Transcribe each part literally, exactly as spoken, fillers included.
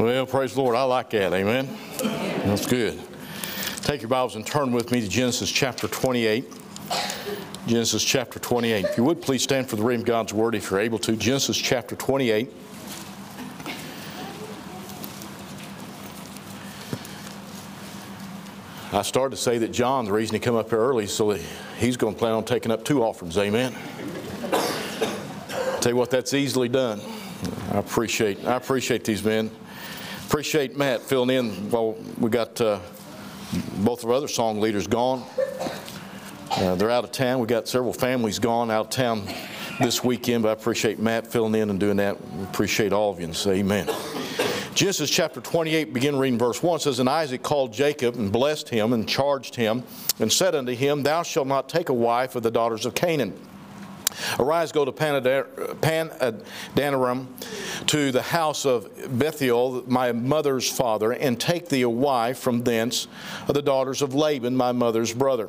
Well, praise the Lord. I like that. Amen. That's good. Take your Bibles and turn with me to Genesis chapter twenty-eight. Genesis chapter twenty-eight. If you would, please stand for the reading of God's Word if you're able to. Genesis chapter twenty-eight. I started to say that John, the reason he came up here early is so that he's going to plan on taking up two offerings. Amen. Tell you what, that's easily done. I appreciate, I appreciate these men. Appreciate Matt filling in while we got uh, both of our other song leaders gone. Uh, they're out of town. We got several families gone out of town this weekend, but I appreciate Matt filling in and doing that. We appreciate all of you and say amen. Genesis chapter twenty-eight, begin reading verse one. It says, "And Isaac called Jacob and blessed him and charged him and said unto him, Thou shalt not take a wife of the daughters of Canaan. Arise, go to Paddan-aram, to the house of Bethuel, my mother's father, and take thee a wife from thence of the daughters of Laban, my mother's brother.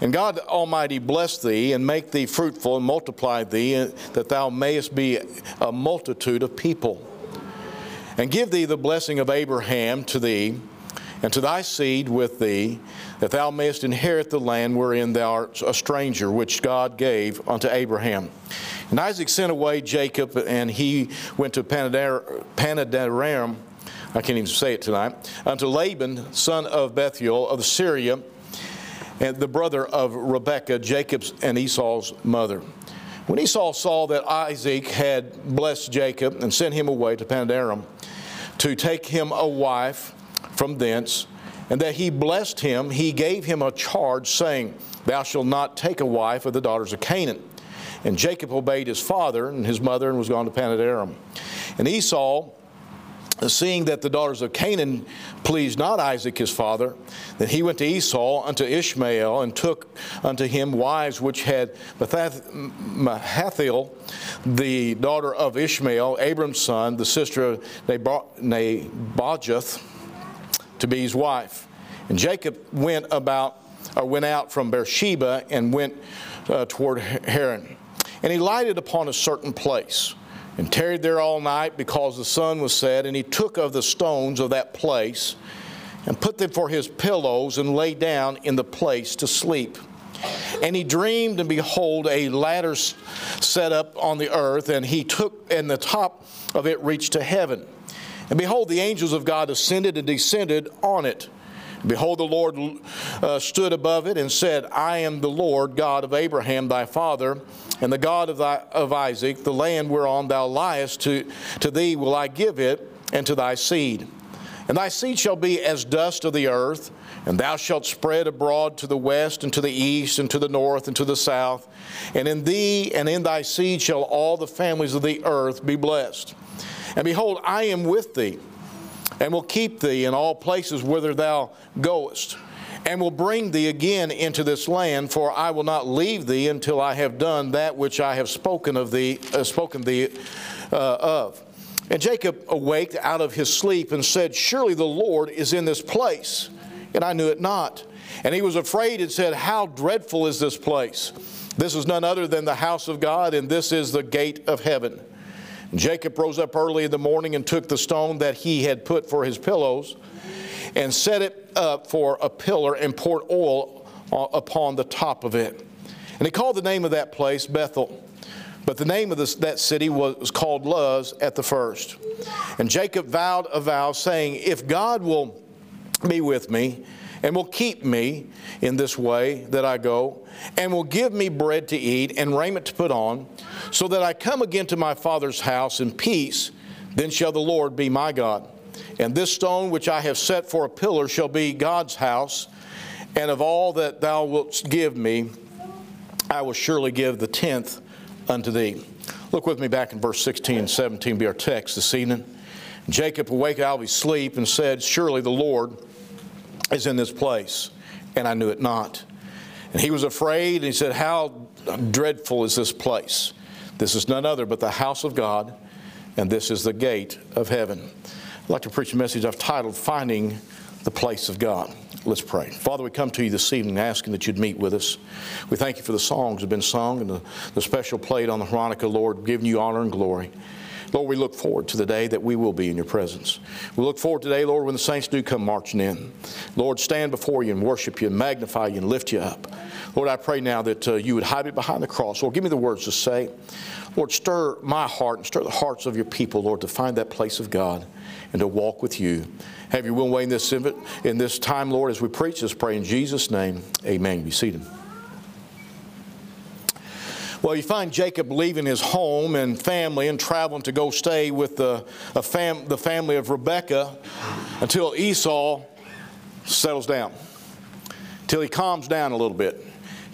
And God Almighty bless thee, and make thee fruitful, and multiply thee, that thou mayest be a multitude of people. And give thee the blessing of Abraham to thee, and to thy seed with thee, that thou mayest inherit the land wherein thou art a stranger, which God gave unto Abraham. And Isaac sent away Jacob, and he went to Paddan-aram, I can't even say it tonight, unto Laban, son of Bethuel of Syria, and the brother of Rebekah, Jacob's and Esau's mother. When Esau saw that Isaac had blessed Jacob and sent him away to Paddan-aram to take him a wife from thence, and that he blessed him, he gave him a charge, saying, Thou shalt not take a wife of the daughters of Canaan. And Jacob obeyed his father and his mother, and was gone to Paddan-aram. And Esau, seeing that the daughters of Canaan pleased not Isaac his father, then he went to Esau unto Ishmael, and took unto him wives which had Mahathil, the daughter of Ishmael, Abram's son, the sister of Nebajoth, to be his wife. And Jacob went about, or went out from Beersheba, and went uh, toward Haran. And he lighted upon a certain place, and tarried there all night, because the sun was set. And he took of the stones of that place, and put them for his pillows, and lay down in the place to sleep. And he dreamed, and behold, a ladder set up on the earth, and he took, and the top of it reached to heaven. And behold, the angels of God ascended and descended on it. And behold, the Lord uh, stood above it and said, I am the Lord God of Abraham thy father, and the God of, thy, of Isaac. The land whereon thou liest, to, to thee will I give it, and to thy seed. And thy seed shall be as dust of the earth, and thou shalt spread abroad to the west, and to the east, and to the north, and to the south. And in thee and in thy seed shall all the families of the earth be blessed. And behold, I am with thee, and will keep thee in all places whither thou goest, and will bring thee again into this land, for I will not leave thee until I have done that which I have spoken of thee, uh, spoken thee uh, of. And Jacob awaked out of his sleep, and said, Surely the Lord is in this place, and I knew it not. And he was afraid, and said, How dreadful is this place! This is none other than the house of God, and this is the gate of heaven. Jacob rose up early in the morning, and took the stone that he had put for his pillows, and set it up for a pillar, and poured oil upon the top of it. And he called the name of that place Bethel. But the name of this, that city was called Luz at the first. And Jacob vowed a vow, saying, If God will be with me, and will keep me in this way that I go, and will give me bread to eat, and raiment to put on, so that I come again to my father's house in peace, then shall the Lord be my God. And this stone which I have set for a pillar shall be God's house, and of all that thou wilt give me, I will surely give the tenth unto thee." Look with me back in verse sixteen and seventeen, be our text this evening. Jacob awaked out of his sleep, and said, Surely the Lord is in this place, and I knew it not. And he was afraid, and he said, How dreadful is this place! This is none other but the house of God, and this is the gate of heaven. I'd like to preach a message I've titled, Finding the Place of God. Let's pray. Father, we come to you this evening asking that you'd meet with us. We thank you for the songs that have been sung, and the, the special played on the harmonica, Lord, giving you honor and glory. Lord, we look forward to the day that we will be in your presence. We look forward today, Lord, when the saints do come marching in. Lord, stand before you and worship you and magnify you and lift you up. Lord, I pray now that uh, you would hide it behind the cross. Lord, give me the words to say. Lord, stir my heart and stir the hearts of your people, Lord, to find that place of God and to walk with you. Have your will and way in this, in this time, Lord, as we preach this. Pray in Jesus' name. Amen. Be seated. Well, you find Jacob leaving his home and family and traveling to go stay with the, a fam, the family of Rebekah until Esau settles down, until he calms down a little bit.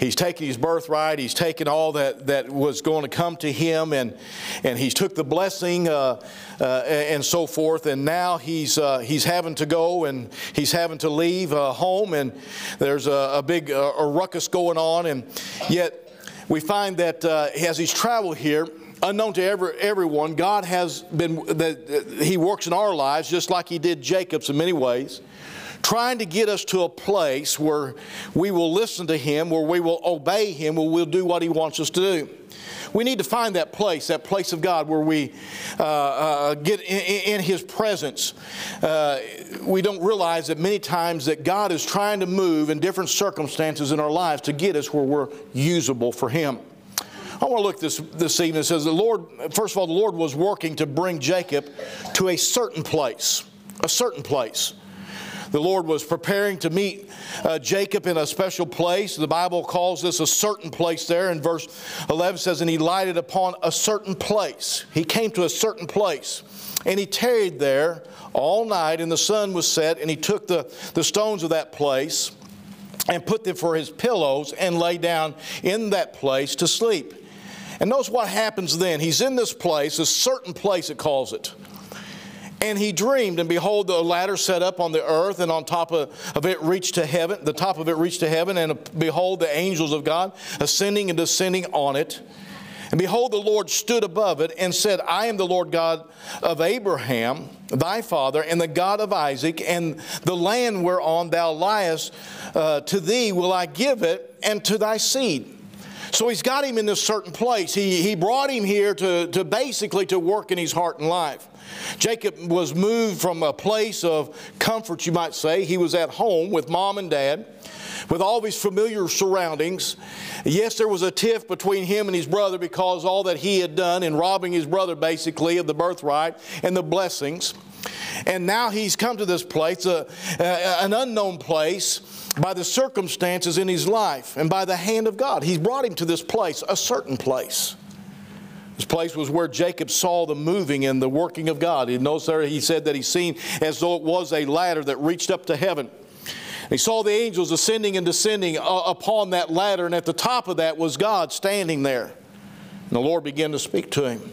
He's taken his birthright. He's taken all that, that was going to come to him, and, and he took the blessing uh, uh, and so forth. And now he's, uh, he's having to go, and he's having to leave uh, home, and there's a, a big uh, a ruckus going on. And yet we find that uh, as he's traveled here, unknown to every, everyone, God has been, that he works in our lives just like he did Jacob's in many ways, trying to get us to a place where we will listen to him, where we will obey him, where we'll do what he wants us to do. We need to find that place, that place of God where we uh, uh, get in, in his presence. Uh, we don't realize that many times that God is trying to move in different circumstances in our lives to get us where we're usable for him. I want to look this, this evening. It says the Lord, first of all, the Lord was working to bring Jacob to a certain place, a certain place. The Lord was preparing to meet uh, Jacob in a special place. The Bible calls this a certain place there. In verse eleven says, and he lighted upon a certain place. He came to a certain place. And he tarried there all night, and the sun was set, and he took the, the stones of that place and put them for his pillows and lay down in that place to sleep. And notice what happens then. He's in this place, a certain place it calls it. And he dreamed, and behold, the ladder set up on the earth, and on top of, of it reached to heaven. The top of it reached to heaven, and behold, the angels of God ascending and descending on it. And behold, the Lord stood above it and said, I am the Lord God of Abraham, thy father, and the God of Isaac, and the land whereon thou liest, uh, to thee will I give it, and to thy seed. So he's got him in this certain place. He, he brought him here to, to basically to work in his heart and life. Jacob was moved from a place of comfort, you might say. He was at home with mom and dad, with all of his familiar surroundings. Yes, there was a tiff between him and his brother because all that he had done in robbing his brother basically of the birthright and the blessings. And now he's come to this place, uh, uh, an unknown place, by the circumstances in his life and by the hand of God. He's brought him to this place, a certain place. This place was where Jacob saw the moving and the working of God. He knows there, he said that he seen as though it was a ladder that reached up to heaven. He saw the angels ascending and descending upon that ladder, and at the top of that was God standing there. And the Lord began to speak to him.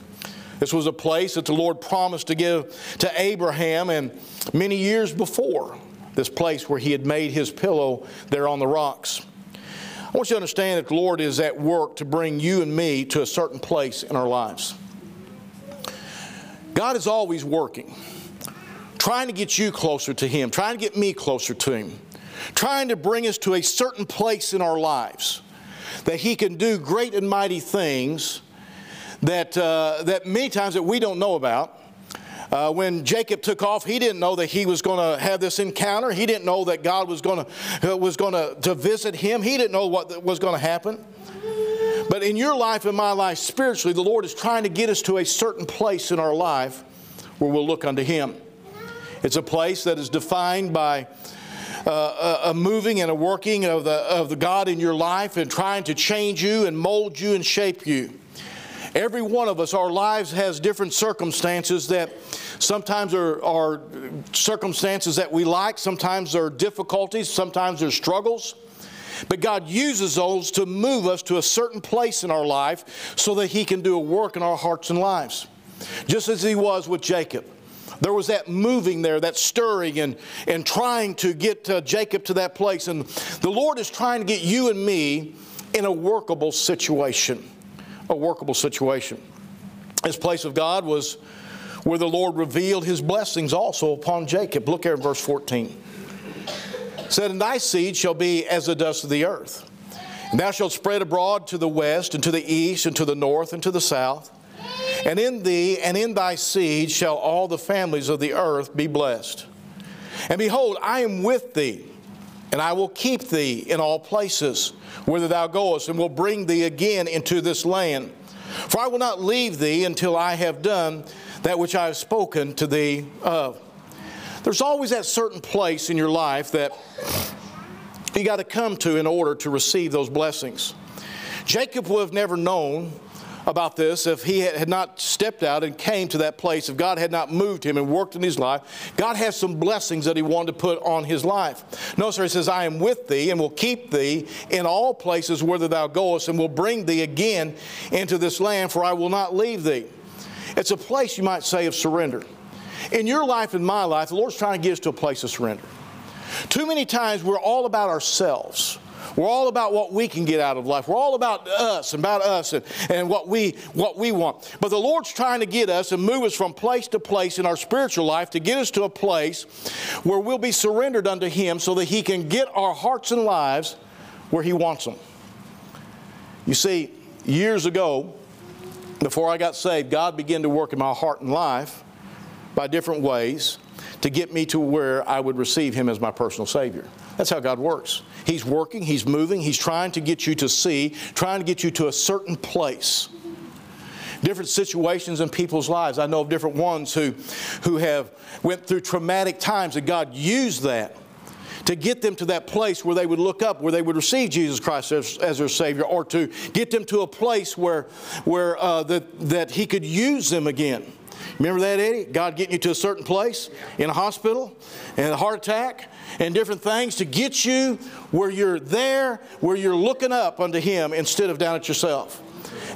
This was a place that the Lord promised to give to Abraham, and many years before, this place where he had made his pillow there on the rocks. I want you to understand that the Lord is at work to bring you and me to a certain place in our lives. God is always working, trying to get you closer to him, trying to get me closer to him, trying to bring us to a certain place in our lives that he can do great and mighty things that, uh, that many times that we don't know about. Uh, when Jacob took off, he didn't know that he was going to have this encounter. He didn't know that God was going to uh, was going to to visit him. He didn't know what was going to happen. But in your life, in my life, spiritually, the Lord is trying to get us to a certain place in our life where we'll look unto him. It's a place that is defined by Uh, a, a moving and a working of the, of the God in your life and trying to change you and mold you and shape you. Every one of us, our lives has different circumstances that sometimes are, are circumstances that we like, sometimes there are difficulties, sometimes there are struggles. But God uses those to move us to a certain place in our life so that he can do a work in our hearts and lives. Just as he was with Jacob. There was that moving there, that stirring and, and trying to get uh, Jacob to that place. And the Lord is trying to get you and me in a workable situation, a workable situation. This place of God was where the Lord revealed his blessings also upon Jacob. Look here in verse fourteen. It said, and thy seed shall be as the dust of the earth. And thou shalt spread abroad to the west and to the east and to the north and to the south. And in thee and in thy seed shall all the families of the earth be blessed. And behold, I am with thee, and I will keep thee in all places whither thou goest, and will bring thee again into this land. For I will not leave thee until I have done that which I have spoken to thee of. There's always that certain place in your life that you got to come to in order to receive those blessings. Jacob would have never known about this if he had not stepped out and came to that place, if God had not moved him and worked in his life. God has some blessings that he wanted to put on his life. No, sir, he says, I am with thee and will keep thee in all places whither thou goest, and will bring thee again into this land, for I will not leave thee. It's a place, you might say, of surrender. In your life and my life, the Lord's trying to get us to a place of surrender. Too many times we're all about ourselves. We're all about what we can get out of life. We're all about us and about us and, and what we what we want. But the Lord's trying to get us and move us from place to place in our spiritual life to get us to a place where we'll be surrendered unto Him so that He can get our hearts and lives where He wants them. You see, years ago, before I got saved, God began to work in my heart and life by different ways to get me to where I would receive Him as my personal Savior. That's how God works. He's working, He's moving, He's trying to get you to see, trying to get you to a certain place. Different situations in people's lives. I know of different ones who, who have went through traumatic times, and God used that to get them to that place where they would look up, where they would receive Jesus Christ as, as their Savior, or to get them to a place where, where uh, that, that He could use them again. Remember that, Eddie? God getting you to a certain place in a hospital and a heart attack and different things to get you where you're there, where you're looking up unto Him instead of down at yourself.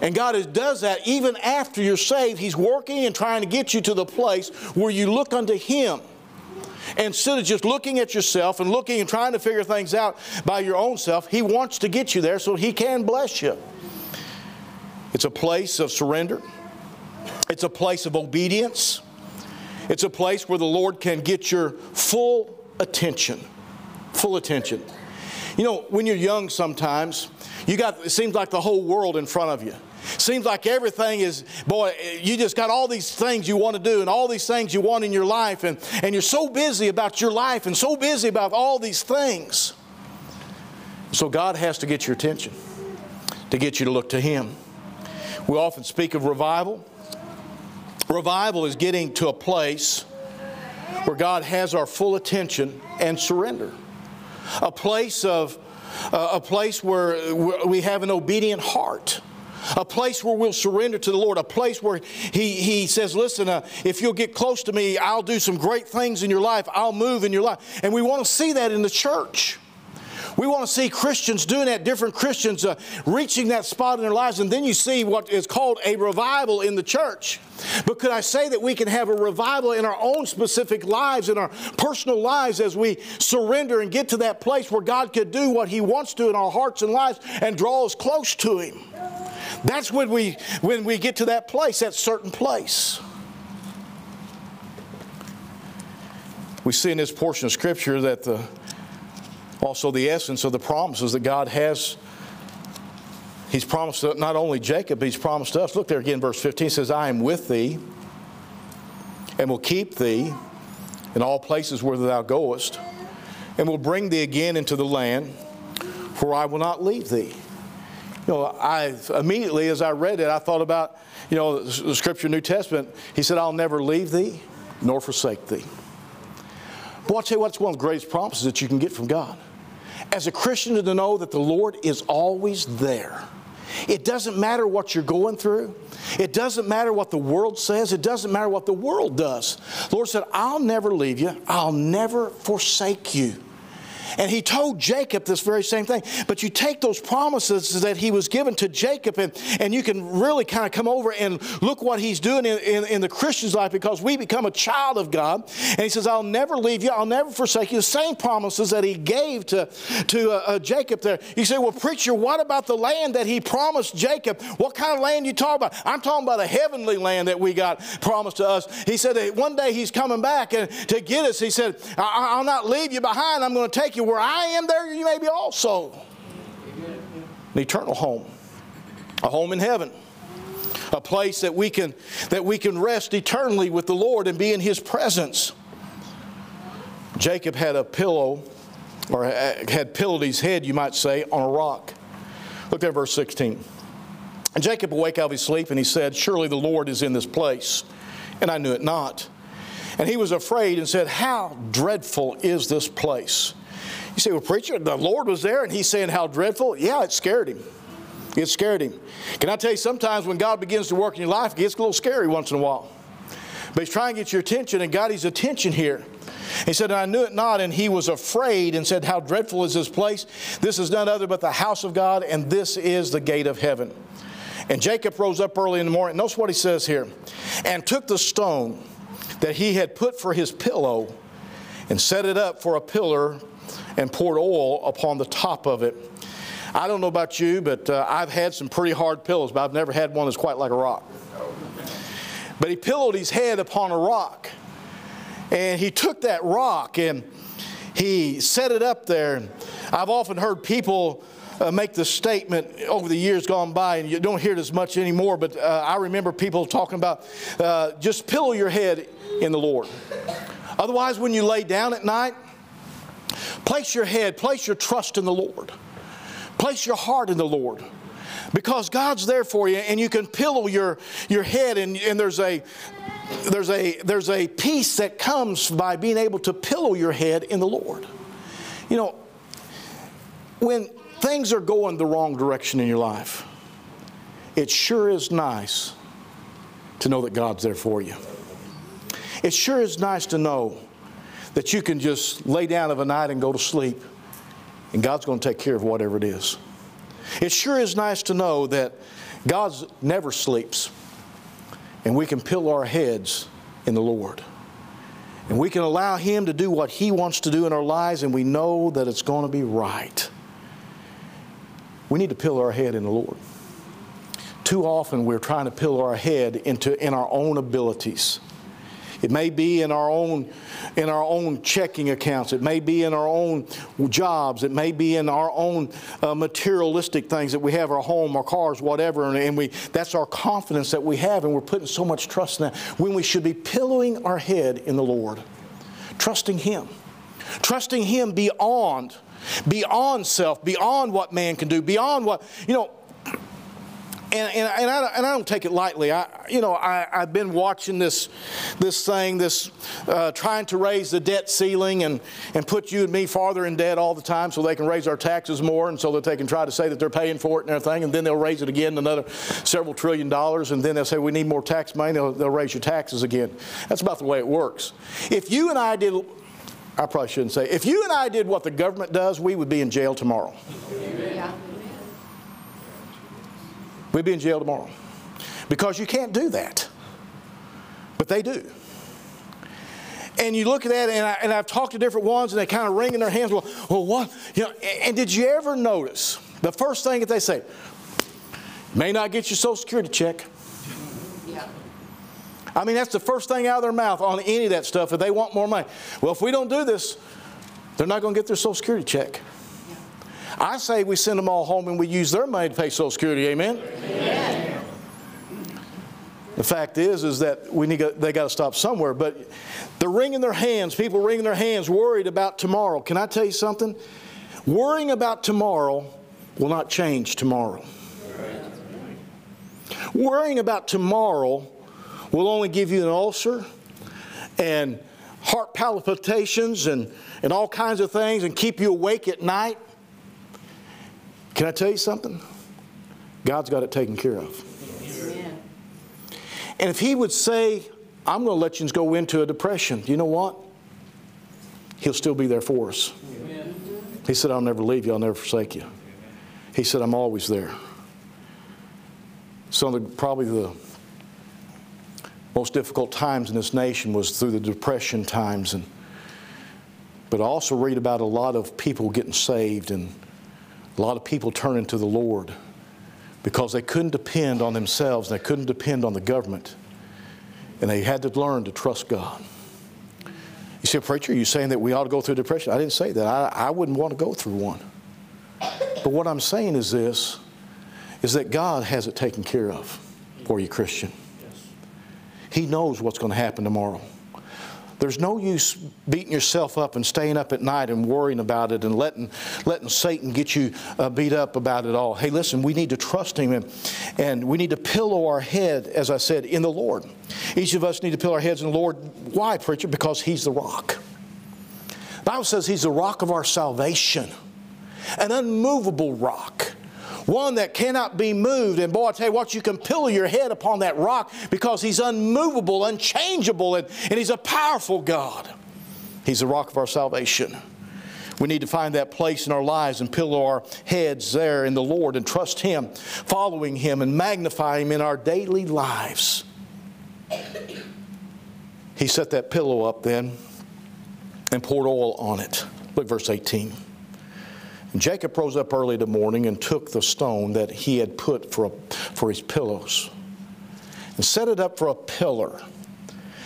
And God is, does that even after you're saved. He's working and trying to get you to the place where you look unto Him instead of just looking at yourself and looking and trying to figure things out by your own self. He wants to get you there so He can bless you. It's a place of surrender. It's a place of obedience. It's a place where the Lord can get your full attention. Full attention. You know, when you're young sometimes, you got, it seems like the whole world in front of you. Seems like everything is, boy, you just got all these things you want to do and all these things you want in your life. And, and you're so busy about your life and so busy about all these things. So God has to get your attention to get you to look to Him. We often speak of revival. Revival is getting to a place where God has our full attention and surrender. A place of, uh, a place where we have an obedient heart. A place where we'll surrender to the Lord. A place where He, he says, listen, uh, if you'll get close to me, I'll do some great things in your life. I'll move in your life. And we want to see that in the church. We want to see Christians doing that, different Christians uh, reaching that spot in their lives. And then you see what is called a revival in the church. But could I say that we can have a revival in our own specific lives, in our personal lives, as we surrender and get to that place where God could do what He wants to in our hearts and lives and draw us close to Him. That's when we, when we get to that place, that certain place. We see in this portion of Scripture that the also the essence of the promises that God has. He's promised not only Jacob, He's promised us. Look there again, verse fifteen says, I am with thee and will keep thee in all places whither thou goest, and will bring thee again into the land, for I will not leave thee. You know, I immediately as I read it, I thought about, you know, the Scripture, New Testament. He said, I'll never leave thee nor forsake thee. But I'll tell you what, it's one of the greatest promises that you can get from God. As a Christian, to know that the Lord is always there. It doesn't matter what you're going through. It doesn't matter what the world says. It doesn't matter what the world does. The Lord said, I'll never leave you. I'll never forsake you. And He told Jacob this very same thing. But you take those promises that He was given to Jacob, and, and you can really kind of come over and look what He's doing in, in, in the Christian's life, because we become a child of God. And He says, I'll never leave you. I'll never forsake you. The same promises that He gave to, to uh, uh, Jacob there. You say, well, preacher, what about the land that He promised Jacob? What kind of land you talking about? I'm talking about a heavenly land that we got promised to us. He said that one day He's coming back and to get us. He said, I I'll not leave you behind. I'm going to take you. Where I am, there you may be also. An eternal home. A home in heaven. a place that we can, that we can rest eternally with the Lord and be in His presence. Jacob had a pillow, or had pillowed his head, you might say, on a rock. Look at verse sixteen. And Jacob awake out of his sleep, and he said, surely the Lord is in this place, and I knew it not. And he was afraid and said, how dreadful is this place? You say, well, preacher, the Lord was there, and he's saying how dreadful? Yeah, it scared him. It scared him. Can I tell you, sometimes when God begins to work in your life, it gets a little scary once in a while. But He's trying to get your attention, and got His attention here. He said, and I knew it not, and he was afraid and said, how dreadful is this place? This is none other but the house of God, and this is the gate of heaven. And Jacob rose up early in the morning. Notice what he says here. And took the stone that he had put for his pillow and set it up for a pillar and poured oil upon the top of it. I don't know about you, but uh, I've had some pretty hard pillows, but I've never had one that's quite like a rock. But he pillowed his head upon a rock. And he took that rock and he set it up there. I've often heard people uh, make the statement over the years gone by, and you don't hear it as much anymore, but uh, I remember people talking about uh, just pillow your head in the Lord. Otherwise, when you lay down at night, place your head, place your trust in the Lord. Place your heart in the Lord. Because God's there for you, and you can pillow your, your head, and, and there's a... There's a, there's a peace that comes by being able to pillow your head in the Lord. You know, when things are going the wrong direction in your life, it sure is nice to know that God's there for you. It sure is nice to know that you can just lay down of a night and go to sleep, and God's going to take care of whatever it is. It sure is nice to know that God never sleeps. And we can pillow our heads in the Lord. And we can allow Him to do what He wants to do in our lives, and we know that it's going to be right. We need to pillow our head in the Lord. Too often we're trying to pillow our head into, in our own abilities. It may be in our own, in our own checking accounts. It may be in our own jobs. It may be in our own uh, materialistic things that we have, our home, our cars, whatever. And, and we, that's our confidence that we have, and we're putting so much trust in that, when we should be pillowing our head in the Lord, trusting Him, trusting Him beyond, beyond self, beyond what man can do, beyond what, you know, And, and, and, I, and I don't take it lightly. I, you know, I, I've been watching this, this thing, this uh, trying to raise the debt ceiling and, and put you and me farther in debt all the time so they can raise our taxes more, and so that they can try to say that they're paying for it and everything, and then they'll raise it again another several trillion dollars, and then they'll say we need more tax money, they'll, they'll raise your taxes again. That's about the way it works. If you and I did, I probably shouldn't say, if you and I did what the government does, we would be in jail tomorrow. Yeah. We'd be in jail tomorrow, because you can't do that, but they do. And you look at that, and, I, and I've talked to different ones, and they kind of wring in their hands, well, well what? You know, and, and did you ever notice the first thing that they say? May not get your Social Security check. Yeah. I mean, that's the first thing out of their mouth on any of that stuff, if they want more money. Well, if we don't do this, they're not going to get their Social Security check. I say we send them all home and we use their money to pay Social Security. Amen? Amen. The fact is, is that we need to, they got to stop somewhere. But they're wringing their hands. People wringing their hands, worried about tomorrow. Can I tell you something? Worrying about tomorrow will not change tomorrow. Worrying about tomorrow will only give you an ulcer and heart palpitations and, and all kinds of things, and keep you awake at night. Can I tell you something? God's got it taken care of. Amen. And if He would say, I'm going to let you go into a depression, you know what? He'll still be there for us. Amen. He said, I'll never leave you. I'll never forsake you. He said, I'm always there. Some of the, probably the most difficult times in this nation was through the depression times. And, but I also read about a lot of people getting saved, and a lot of people turning to the Lord because they couldn't depend on themselves, and they couldn't depend on the government, and they had to learn to trust God. You say, preacher, you're saying that we ought to go through depression. I didn't say that. I, I wouldn't want to go through one. But what I'm saying is this, is that God has it taken care of. for you, Christian. He knows what's going to happen tomorrow. There's no use beating yourself up and staying up at night and worrying about it and letting, letting Satan get you uh, beat up about it all. Hey, listen, we need to trust him, and, and we need to pillow our head, as I said, in the Lord. Each of us need to pillow our heads in the Lord. Why, preacher? Because he's the rock. The Bible says he's the rock of our salvation, an unmovable rock, one that cannot be moved. And boy, I tell you what, you can pillow your head upon that rock because he's unmovable, unchangeable, and, and he's a powerful God. He's the rock of our salvation. We need to find that place in our lives and pillow our heads there in the Lord and trust him, following him and magnify him in our daily lives. He set that pillow up then and poured oil on it. Look at verse eighteen. Jacob rose up early in the morning and took the stone that he had put for, a, for his pillows and set it up for a pillar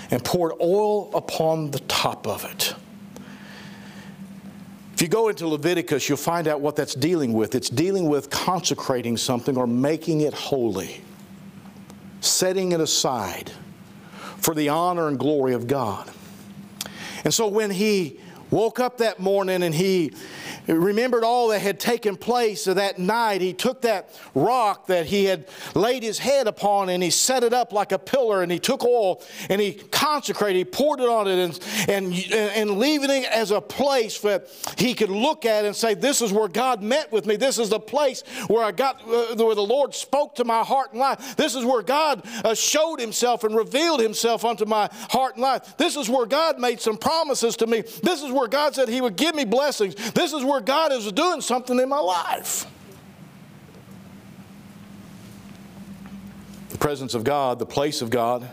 and poured oil upon the top of it. If you go into Leviticus, you'll find out what that's dealing with. It's dealing with consecrating something or making it holy, setting it aside for the honor and glory of God. And so when he woke up that morning and he remembered all that had taken place that night, he took that rock that he had laid his head upon and he set it up like a pillar, and he took oil and he consecrated, he poured it on it, and, and, and leaving it as a place that he could look at and say, this is where God met with me. This is the place where I got, uh, where the Lord spoke to my heart and life. This is where God uh, showed himself and revealed himself unto my heart and life. This is where God made some promises to me. This is where God said he would give me blessings. This is where God is doing something in my life. The presence of God, the place of God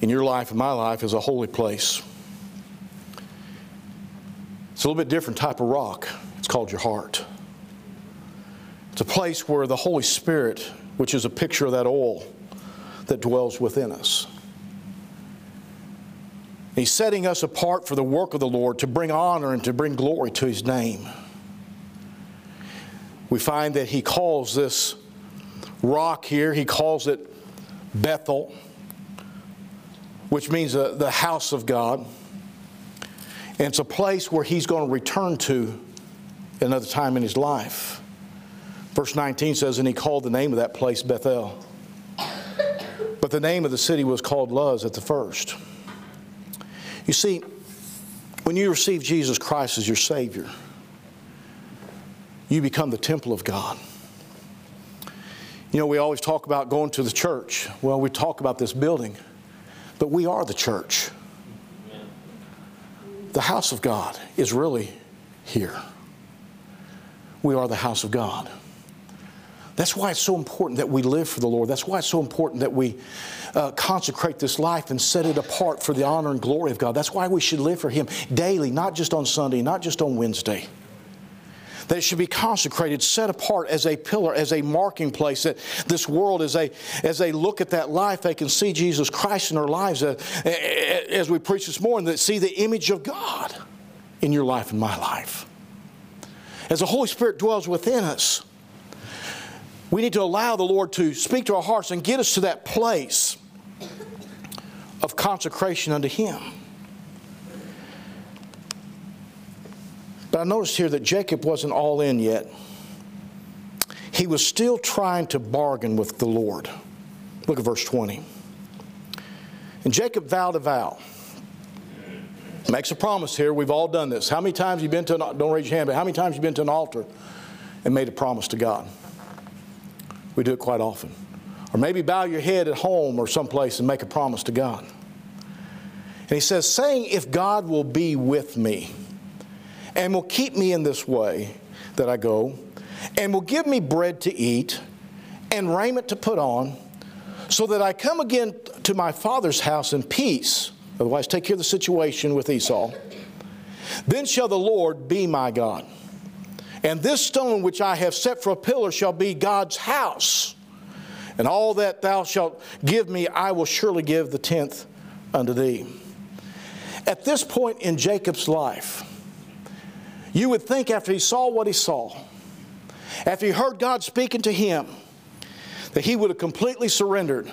in your life and my life is a holy place. It's a little bit different type of rock. It's called your heart. It's a place where the Holy Spirit, which is a picture of that oil that dwells within us. He's setting us apart for the work of the Lord to bring honor and to bring glory to his name. We find that he calls this rock here, he calls it Bethel, which means uh, the house of God. And it's a place where he's going to return to another time in his life. Verse nineteen says, and he called the name of that place Bethel. But the name of the city was called Luz at the first. You see, when you receive Jesus Christ as your Savior, you become the temple of God. You know, we always talk about going to the church. Well, we talk about this building, but we are the church. The house of God is really here. We are the house of God. That's why it's so important that we live for the Lord. That's why it's so important that we uh, consecrate this life and set it apart for the honor and glory of God. That's why we should live for him daily, not just on Sunday, not just on Wednesday. That it should be consecrated, set apart as a pillar, as a marking place, that this world, as they, as they look at that life, they can see Jesus Christ in their lives, uh, as we preach this morning, that see the image of God in your life and my life. As the Holy Spirit dwells within us, we need to allow the Lord to speak to our hearts and get us to that place of consecration unto him. But I noticed here that Jacob wasn't all in yet. He was still trying to bargain with the Lord. Look at verse twenty. And Jacob vowed a vow. Makes a promise here. We've all done this. How many times have you been to an, don't raise your hand, but how many times have you been to an altar and made a promise to God? We do it quite often. Or maybe bow your head at home or someplace and make a promise to God. And he says, saying, if God will be with me and will keep me in this way that I go, and will give me bread to eat and raiment to put on, so that I come again to my father's house in peace, otherwise take care of the situation with Esau, then shall the Lord be my God. And this stone which I have set for a pillar shall be God's house. And all that thou shalt give me, I will surely give the tenth unto thee. At this point in Jacob's life, you would think after he saw what he saw, after he heard God speaking to him, that he would have completely surrendered.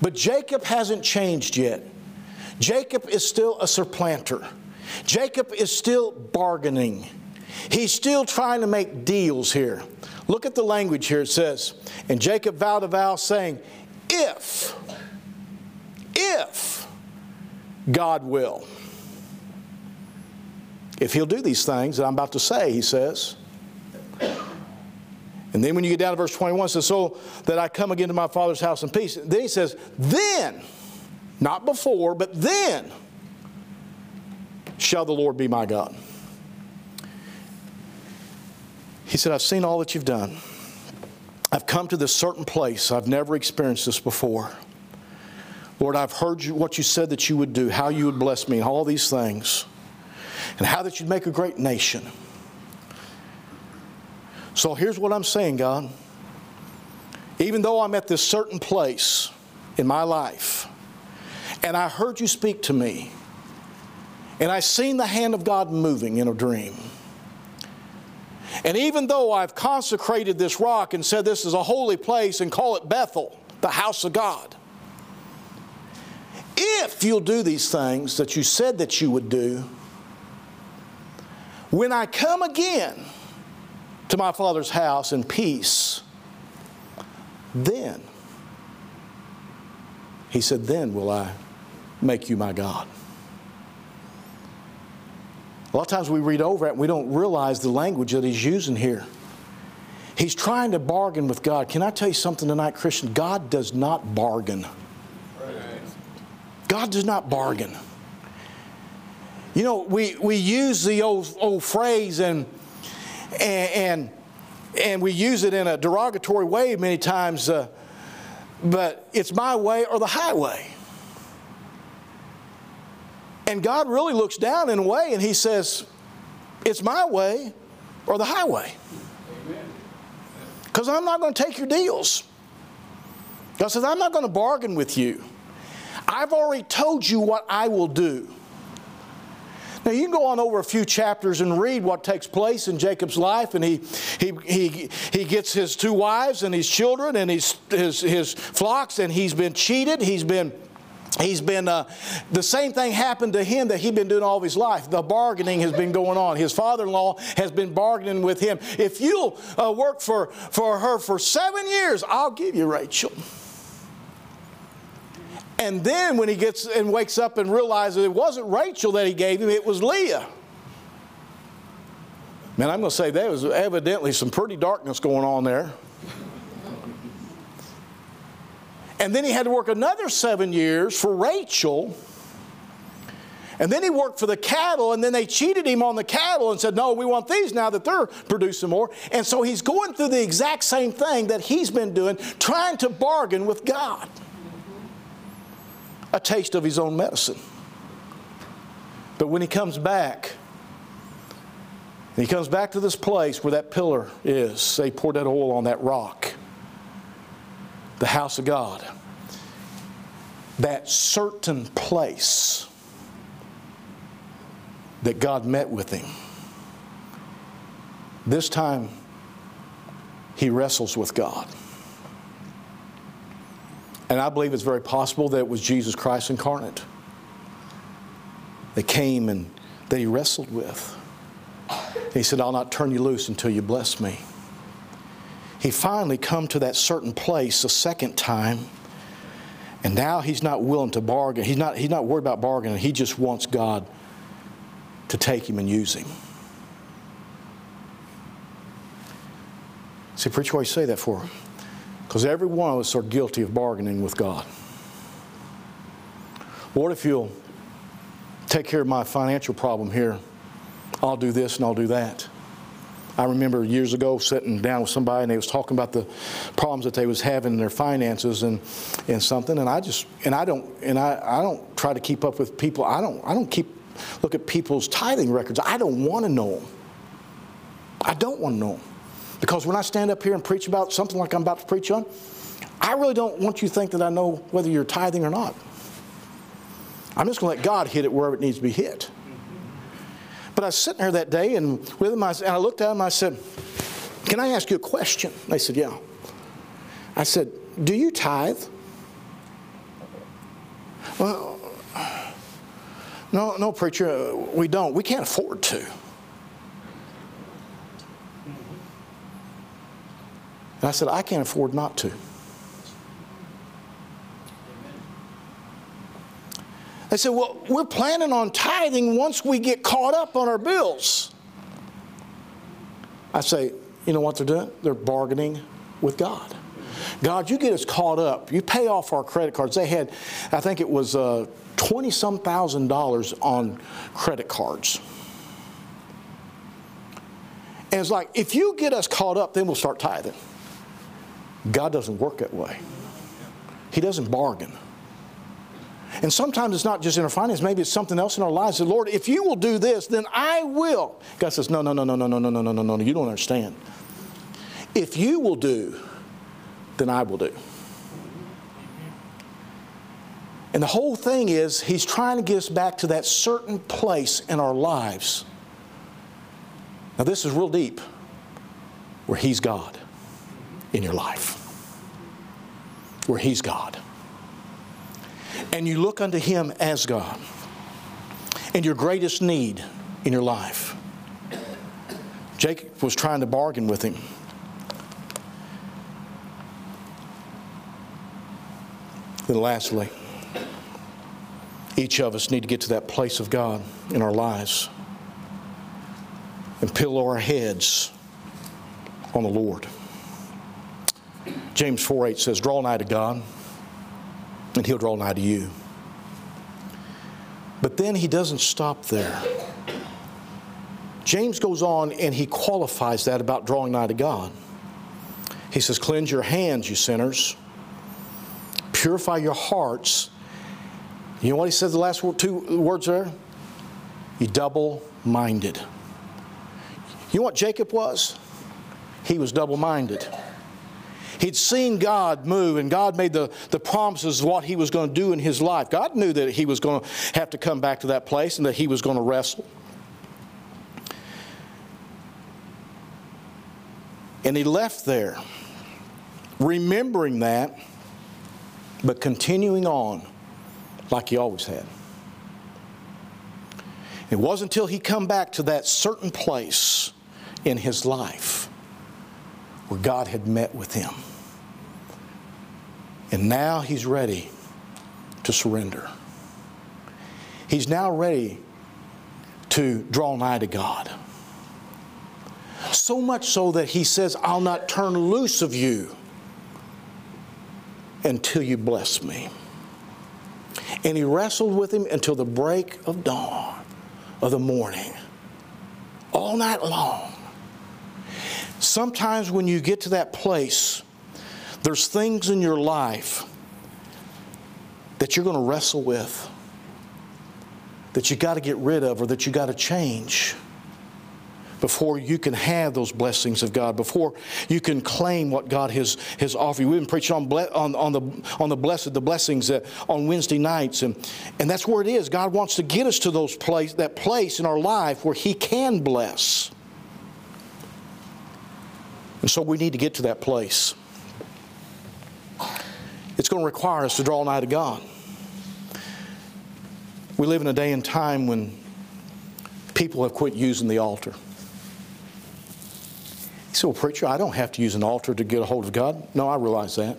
But Jacob hasn't changed yet. Jacob is still a supplanter. Jacob is still bargaining. He's still trying to make deals here. Look at the language here. It says, and Jacob vowed a vow saying, if, if God will, if he'll do these things that I'm about to say, he says. And then when you get down to verse twenty-one, it says, so that I come again to my father's house in peace. And then he says, then, not before, but then shall the Lord be my God. He said, I've seen all that you've done. I've come to this certain place. I've never experienced this before. Lord, I've heard you, what you said that you would do, how you would bless me, and all these things, and how that you'd make a great nation. So here's what I'm saying, God. Even though I'm at this certain place in my life, and I heard you speak to me, and I've seen the hand of God moving in a dream, and even though I've consecrated this rock and said this is a holy place and call it Bethel, the house of God, if you'll do these things that you said that you would do, when I come again to my father's house in peace, then, he said, then will I make you my God. A lot of times we read over it and we don't realize the language that he's using here. He's trying to bargain with God. Can I tell you something tonight, Christian? God does not bargain. God does not bargain. You know, we, we use the old, old phrase and And, and, and we use it in a derogatory way many times, uh, but it's my way or the highway. And God really looks down in a way and he says, it's my way or the highway. Because I'm not going to take your deals. God says, I'm not going to bargain with you. I've already told you what I will do. Now, you can go on over a few chapters and read what takes place in Jacob's life, and he, he, he, he gets his two wives and his children and his, his, his flocks, and he's been cheated. He's been, he's been uh, the same thing happened to him that he'd been doing all of his life. The bargaining has been going on. His father-in-law has been bargaining with him. If you'll uh, work for, for her for seven years, I'll give you Rachel. And then when he gets and wakes up and realizes it wasn't Rachel that he gave him, it was Leah. Man, I'm going to say there was evidently some pretty darkness going on there. And then he had to work another seven years for Rachel. And then he worked for the cattle, and then they cheated him on the cattle and said, no, we want these now that they're producing more. And so he's going through the exact same thing that he's been doing, trying to bargain with God. A taste of his own medicine. But when he comes back, he comes back to this place where that pillar is. They poured that oil on that rock, the house of God, that certain place that God met with him. This time, he wrestles with God. And I believe it's very possible that it was Jesus Christ incarnate that came and that he wrestled with. And he said, I'll not turn you loose until you bless me. He finally come to that certain place a second time. And now he's not willing to bargain. He's not, he's not worried about bargaining. He just wants God to take him and use him. See, preacher, why you say that for? Because every one of us are guilty of bargaining with God. Lord, if you'll take care of my financial problem here, I'll do this and I'll do that. I remember years ago sitting down with somebody and they was talking about the problems that they was having in their finances and, and something. And I just and I don't and I, I don't try to keep up with people. I don't I don't keep look at people's tithing records. I don't want to know them. I don't want to know them. Because when I stand up here and preach about something like I'm about to preach on, I really don't want you to think that I know whether you're tithing or not. I'm just going to let God hit it wherever it needs to be hit. But I was sitting there that day and with him, I, and I looked at him and I said, can I ask you a question? They said, yeah. I said, do you tithe? Well, no, no, preacher, we don't. We can't afford to. And I said, I can't afford not to. They said, well, we're planning on tithing once we get caught up on our bills. I say, you know what they're doing? They're bargaining with God. God, you get us caught up. You pay off our credit cards. They had, I think it was uh, twenty some thousand dollars on credit cards. And it's like, if you get us caught up, then we'll start tithing. God doesn't work that way. He doesn't bargain. And sometimes it's not just in our finances. Maybe it's something else in our lives. Say, Lord, if you will do this, then I will. God says, no, no, no, no, no, no, no, no, no, no, no. You don't understand. If you will do, then I will do. And the whole thing is he's trying to get us back to that certain place in our lives. Now this is real deep, where he's God in your life. Where he's God. And you look unto him as God and your greatest need in your life. Jacob was trying to bargain with him. Then lastly, each of us need to get to that place of God in our lives and pillow our heads on the Lord. James four eight says, draw nigh to God, and he'll draw nigh to you. But then he doesn't stop there. James goes on and he qualifies that about drawing nigh to God. He says, cleanse your hands, you sinners. Purify your hearts. You know what he says the last two words there? You double-minded. You know what Jacob was? He was double-minded. He'd seen God move, and God made the, the promises of what he was going to do in his life. God knew that he was going to have to come back to that place and that he was going to wrestle. And he left there, remembering that, but continuing on like he always had. It wasn't until he come back to that certain place in his life where God had met with him. And now he's ready to surrender. He's now ready to draw nigh to God. So much so that he says, I'll not turn loose of you until you bless me. And he wrestled with him until the break of dawn, of the morning, all night long. Sometimes when you get to that place, there's things in your life that you're going to wrestle with, that you got to get rid of, or that you got to change before you can have those blessings of God, before you can claim what God has, has offered you. We've been preaching on, ble on, on, the, on the blessed, the blessings uh, on Wednesday nights, and, and that's where it is. God wants to get us to those place, that place in our life where he can bless. And so we need to get to that place. It's going to require us to draw nigh to God. We live in a day and time when people have quit using the altar. He said, well, preacher, I don't have to use an altar to get a hold of God. No, I realize that.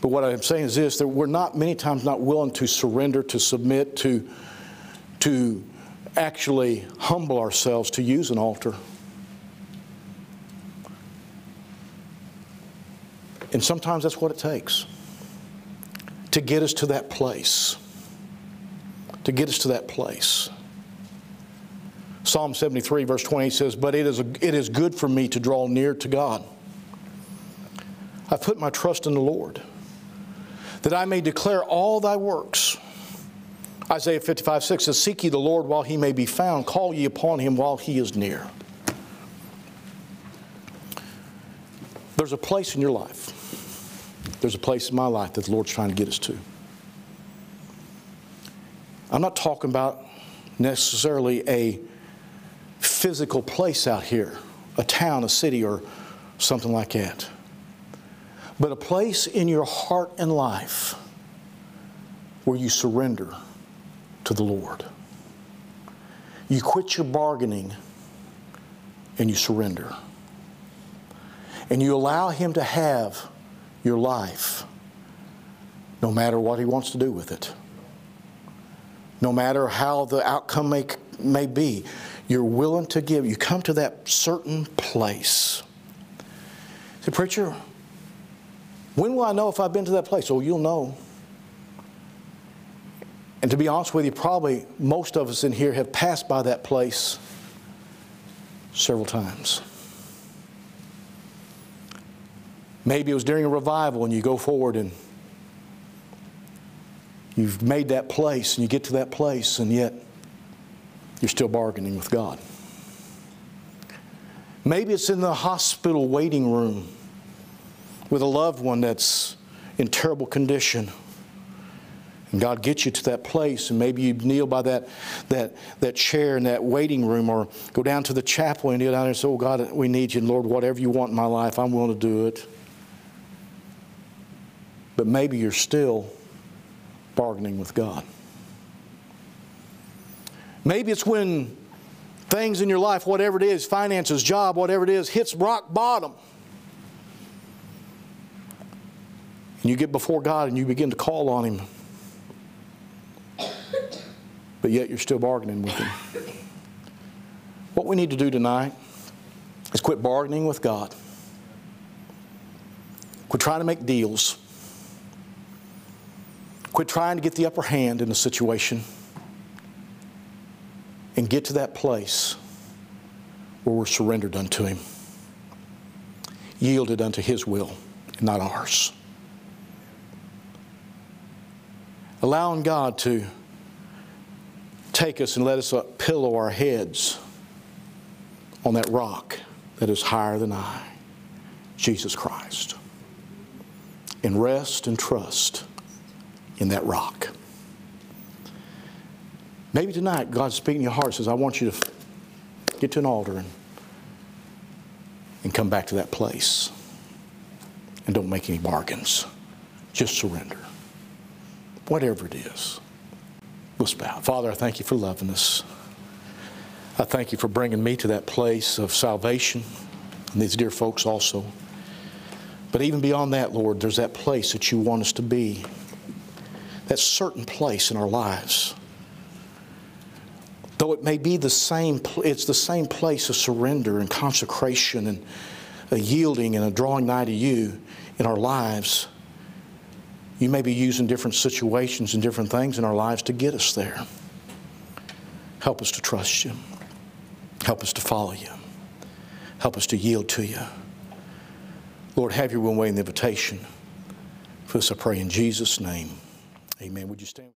But what I'm saying is this, that we're not many times not willing to surrender, to submit, to, to actually humble ourselves to use an altar. And sometimes that's what it takes to get us to that place, to get us to that place. Psalm seventy-three verse twenty says, but it is, a, it is good for me to draw near to God. I've put my trust in the Lord, that I may declare all thy works. Isaiah fifty-five six says, seek ye the Lord while he may be found. Call ye upon him while he is near. There's a place in your life. There's a place in my life that the Lord's trying to get us to. I'm not talking about necessarily a physical place out here, a town, a city, or something like that. but a place in your heart and life where you surrender to the Lord. You quit your bargaining and you surrender. And you allow Him to have your life, no matter what He wants to do with it. No matter how the outcome may, may be, you're willing to give. You come to that certain place. Say, preacher, when will I know if I've been to that place? Oh, you'll know. And to be honest with you, probably most of us in here have passed by that place several times. Maybe it was during a revival and you go forward and you've made that place and you get to that place and yet you're still bargaining with God. Maybe it's in the hospital waiting room with a loved one that's in terrible condition. And God gets you to that place, and maybe you kneel by that, that, that chair in that waiting room, or go down to the chapel and kneel down there and say, oh God, we need you. And Lord, whatever you want in my life, I'm willing to do it. But maybe you're still bargaining with God. Maybe it's when things in your life, whatever it is, finances, job, whatever it is, hits rock bottom. And you get before God and you begin to call on Him. But yet you're still bargaining with Him. What we need to do tonight is quit bargaining with God. Quit trying to make deals. Quit trying to get the upper hand in a situation. And get to that place where we're surrendered unto Him. Yielded unto His will and not ours. Allowing God to take us and let us pillow our heads on that rock that is higher than I, Jesus Christ, and rest and trust in that rock. Maybe tonight God's speaking to your heart, says, I want you to get to an altar and, and come back to that place and don't make any bargains. Just surrender. Whatever it is. Let's bow. Father, I thank You for loving us. I thank You for bringing me to that place of salvation, and these dear folks also. But even beyond that, Lord, there's that place that You want us to be, that certain place in our lives. Though it may be the same, it's the same place of surrender and consecration and a yielding and a drawing nigh to You in our lives. You may be using different situations and different things in our lives to get us there. Help us to trust You. Help us to follow You. Help us to yield to You. Lord, have Your way in the invitation. For this I pray in Jesus' name. Amen. Would you stand?